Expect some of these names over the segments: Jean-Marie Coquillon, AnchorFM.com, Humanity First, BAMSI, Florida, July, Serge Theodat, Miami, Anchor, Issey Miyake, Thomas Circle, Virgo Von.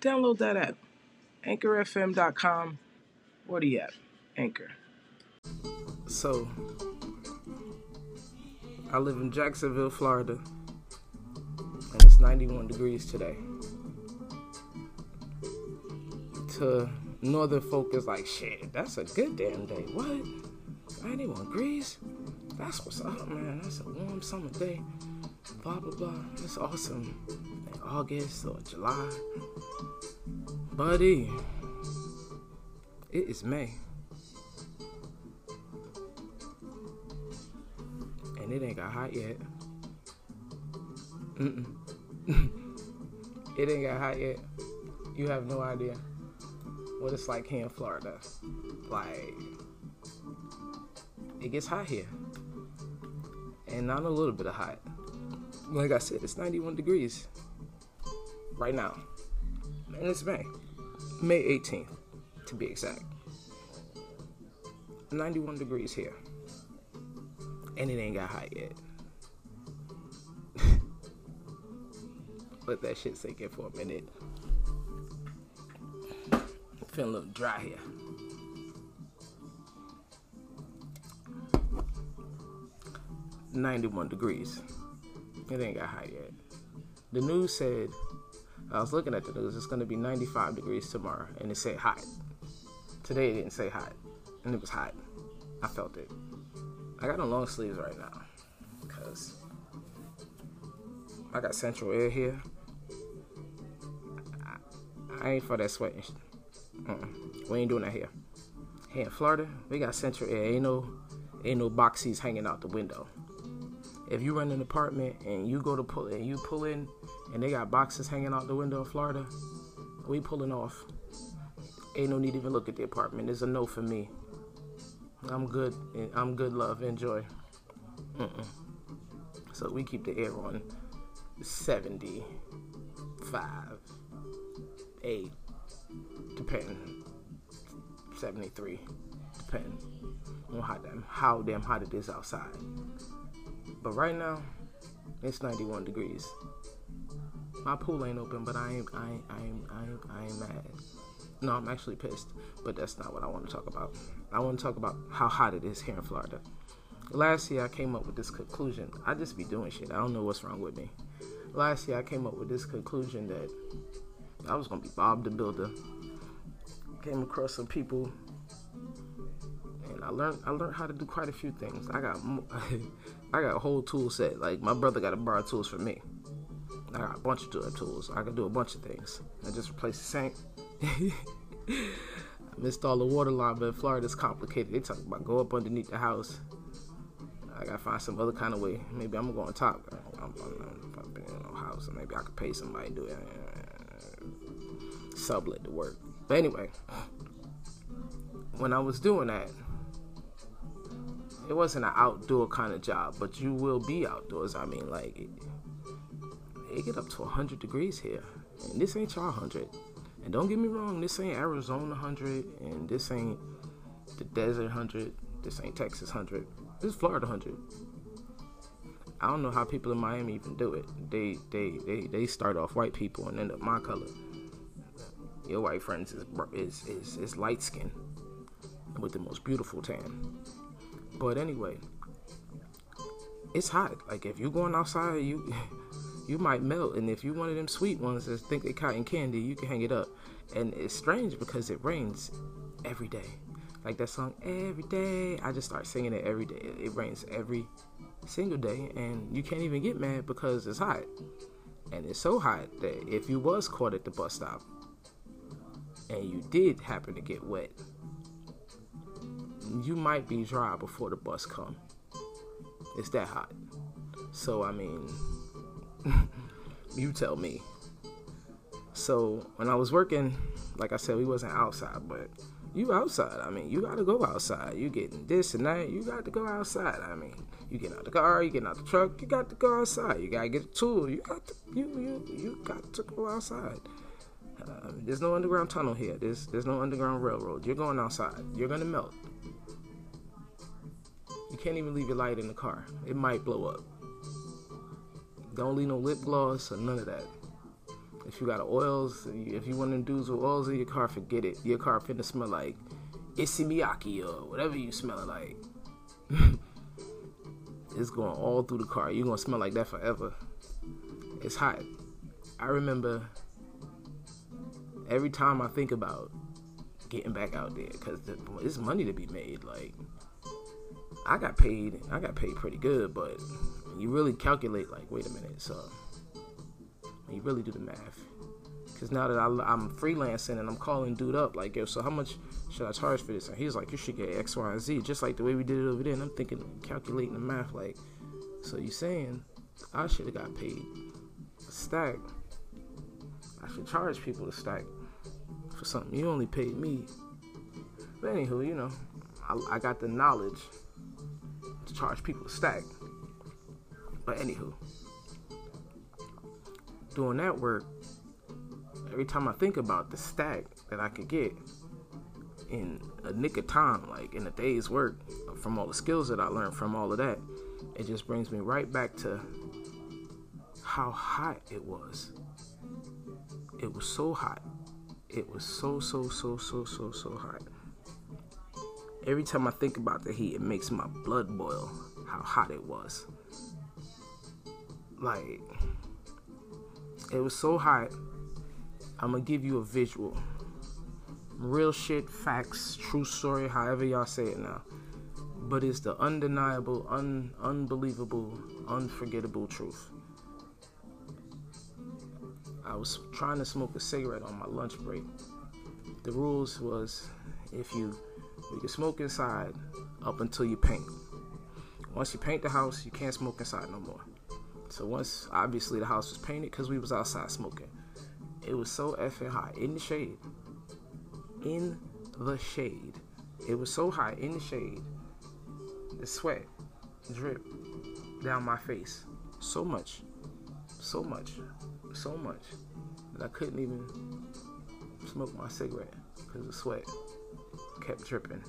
Download that app. AnchorFM.com or the app. Anchor. So, I live in Jacksonville, Florida, and it's 91 degrees today. To northern folk is like, shit, that's a good damn day. What? 91 degrees? That's what's up, man. That's a warm summer day. Blah, blah, blah. That's awesome. In August or July. Buddy, it is May. And it ain't got hot yet. It ain't got hot yet. You have no idea what it's like here in Florida. Like, it gets hot here. And not a little bit of hot. Like I said, it's 91 degrees right now. And it's May. May 18th, to be exact. 91 degrees here. And it ain't got hot yet. Let that shit sink in for a minute. I'm feeling a little dry here. "91 degrees. It ain't got hot yet." The news said, I was looking at the news, it's going to be 95 degrees tomorrow, and it said hot. Today it didn't say hot, and it was hot. I felt it. I got on long sleeves right now, because I got central air here. I ain't for that sweating. We ain't doing that here. Here in Florida, we got central air. Ain't no boxies hanging out the window. If you rent an apartment and you go to pull and you pull in and they got boxes hanging out the window in Florida, we pulling off. Ain't no need to even look at the apartment. It's a no for me. I'm good, love, enjoy. So we keep the air on 75, 8, depending, 73, depending on how damn hot it is outside. But right now, it's 91 degrees. My pool ain't open, but I ain't mad. No, I'm actually pissed, but that's not what I want to talk about. I want to talk about how hot it is here in Florida. Last year, I came up with this conclusion. I just be doing shit. I don't know what's wrong with me. Last year, I came up with this conclusion that I was going to be Bob the Builder. Came across some people, and I learned how to do quite a few things. I got a whole tool set. Like, my brother got to borrow tools from me. I got a bunch of tools. I can do a bunch of things. I just replaced the sink. I missed all the water line, but in Florida it's complicated. They talk about go up underneath the house. I gotta find some other kind of way. Maybe I'm gonna go on top. I'm been in no house, and maybe I could pay somebody to do it. Sublet to work. But anyway, when I was doing that, it wasn't an outdoor kind of job, but you will be outdoors. I mean, like, it get up to 100 degrees here, and this ain't y'all 100. And don't get me wrong, this ain't Arizona 100, and this ain't the desert 100, this ain't Texas 100, this is Florida 100. I don't know how people in Miami even do it. They start off white people and end up my color. Your white friends is light skin with the most beautiful tan. But anyway, it's hot. Like, if you're going outside, you might melt. And if you one of them sweet ones that think they cotton candy, you can hang it up. And it's strange because it rains every day. Like that song, Every Day. I just start singing it every day. It rains every single day. And you can't even get mad because it's hot. And it's so hot that if you was caught at the bus stop and you did happen to get wet, you might be dry before the bus come. It's that hot. So, I mean, you tell me. So when I was working, like I said, we wasn't outside, but you outside. I mean, you got to go outside. You getting this and that. You got to go outside. I mean, you get out the car, you get out the truck, you got to go outside. You got to get a tool. You got to go outside. There's no underground tunnel here. There's no underground railroad. You're going outside. You're going to melt. You can't even leave your light in the car. It might blow up. Don't leave no lip gloss or none of that. If you got oils, if you want to do some oils in your car, forget it. Your car finna smell like Issey Miyake or whatever you smell it like. It's going all through the car. You're going to smell like that forever. It's hot. I remember every time I think about getting back out there, because it's money to be made. Like, I got paid pretty good, but you really calculate, like, wait a minute, so... You really do the math, because now that I'm freelancing and I'm calling dude up like, yo, so how much should I charge for this? And he's like, you should get X, Y, and Z, just like the way we did it over there. And I'm thinking, calculating the math, like, so you saying I should have got paid a stack? I should charge people a stack for something you only paid me. But anywho, you know, I got the knowledge to charge people a stack. But anywho, doing that work, every time I think about the stack that I could get in a nick of time, like in a day's work, from all the skills that I learned from all of that, it just brings me right back to how hot it was. It was so hot. It was so hot. Every time I think about the heat, it makes my blood boil how hot it was. Like, it was so hot. I'm going to give you a visual. Real shit, facts, true story, however y'all say it now. But it's the undeniable, unbelievable, unforgettable truth. I was trying to smoke a cigarette on my lunch break. The rules was, if you can smoke inside up until you paint. Once you paint the house, you can't smoke inside no more. So once, obviously, the house was painted, because we was outside smoking. It was so effing hot. In the shade. In the shade. It was so hot. In the shade. The sweat dripped down my face. So much. So much. So much. That I couldn't even smoke my cigarette, because the sweat kept dripping.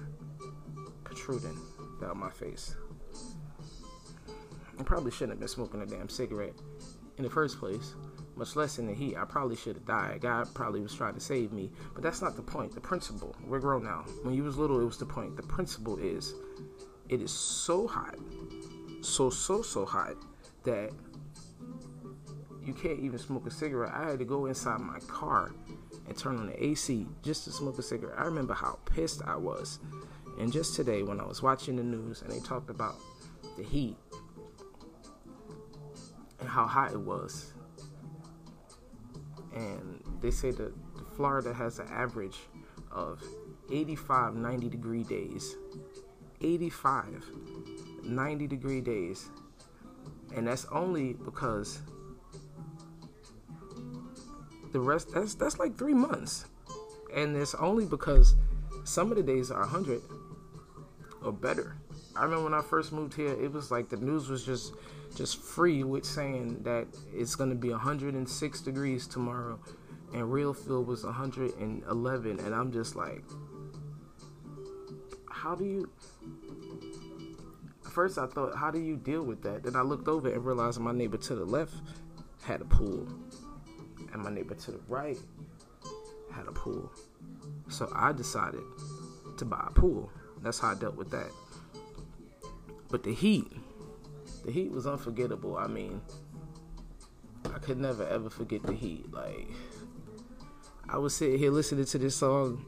Protruding down my face. I probably shouldn't have been smoking a damn cigarette in the first place, much less in the heat. I probably should have died. God probably was trying to save me, but that's not the point. The principle, we're grown now. When you was little, it was the point. The principle is, it is so hot, so hot, that you can't even smoke a cigarette. I had to go inside my car and turn on the AC just to smoke a cigarette. I remember how pissed I was. And just today, when I was watching the news and they talked about the heat, how hot it was, and they say that Florida has an average of 85-90 degree days, 85-90 degree days, and that's only because the rest, that's like 3 months, and it's only because some of the days are 100 or better. I remember when I first moved here, it was like the news was just free with saying that it's going to be 106 degrees tomorrow, and real feel was 111, and I'm just like, how do you deal with that? Then I looked over and realized my neighbor to the left had a pool, and my neighbor to the right had a pool, so I decided to buy a pool. That's how I dealt with that. But the heat was unforgettable. I mean, I could never, ever forget the heat. Like, I was sitting here listening to this song.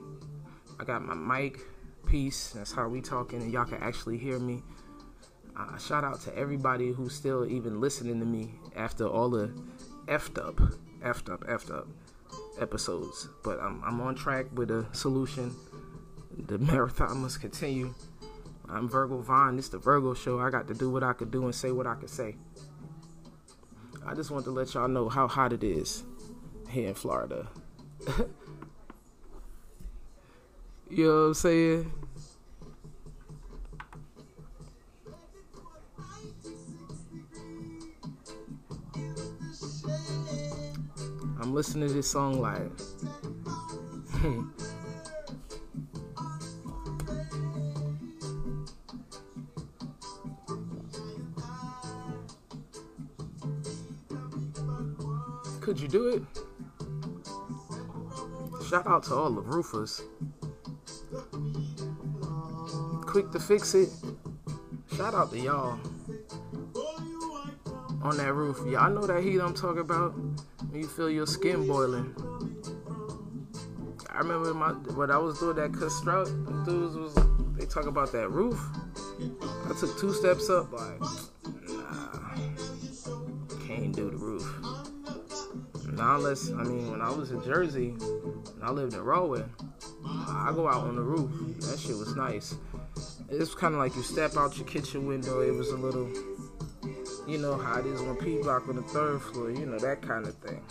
I got my mic piece. That's how we talking, and y'all can actually hear me. Shout out to everybody who's still even listening to me after all the effed up episodes. But I'm on track with a solution. The marathon must continue. I'm Virgo Von. It's the Virgo Show. I got to do what I could do and say what I could say. I just want to let y'all know how hot it is here in Florida. You know what I'm saying? I'm listening to this song like, could you do it? Shout out to all the roofers. Quick to fix it. Shout out to y'all on that roof. Y'all know that heat I'm talking about. When you feel your skin boiling. I remember when I was doing that construct, dudes they talk about that roof. I took 2 steps up, like, nah, can't do the roof. Now, unless, when I was in Jersey, and I lived in Rowan, I go out on the roof. That shit was nice. It's kind of like you step out your kitchen window. It was a little, you know how it is on P-Block on the 3rd floor, you know, that kind of thing.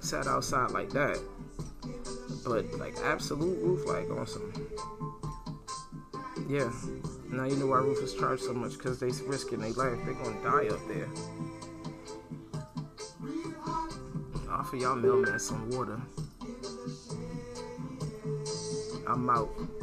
Sat outside like that. But, like, absolute roof, like, on some, yeah. Now you know why roofers charge so much, because they risking their life. They gonna die up there. Offer y'all mailman some water. I'm out.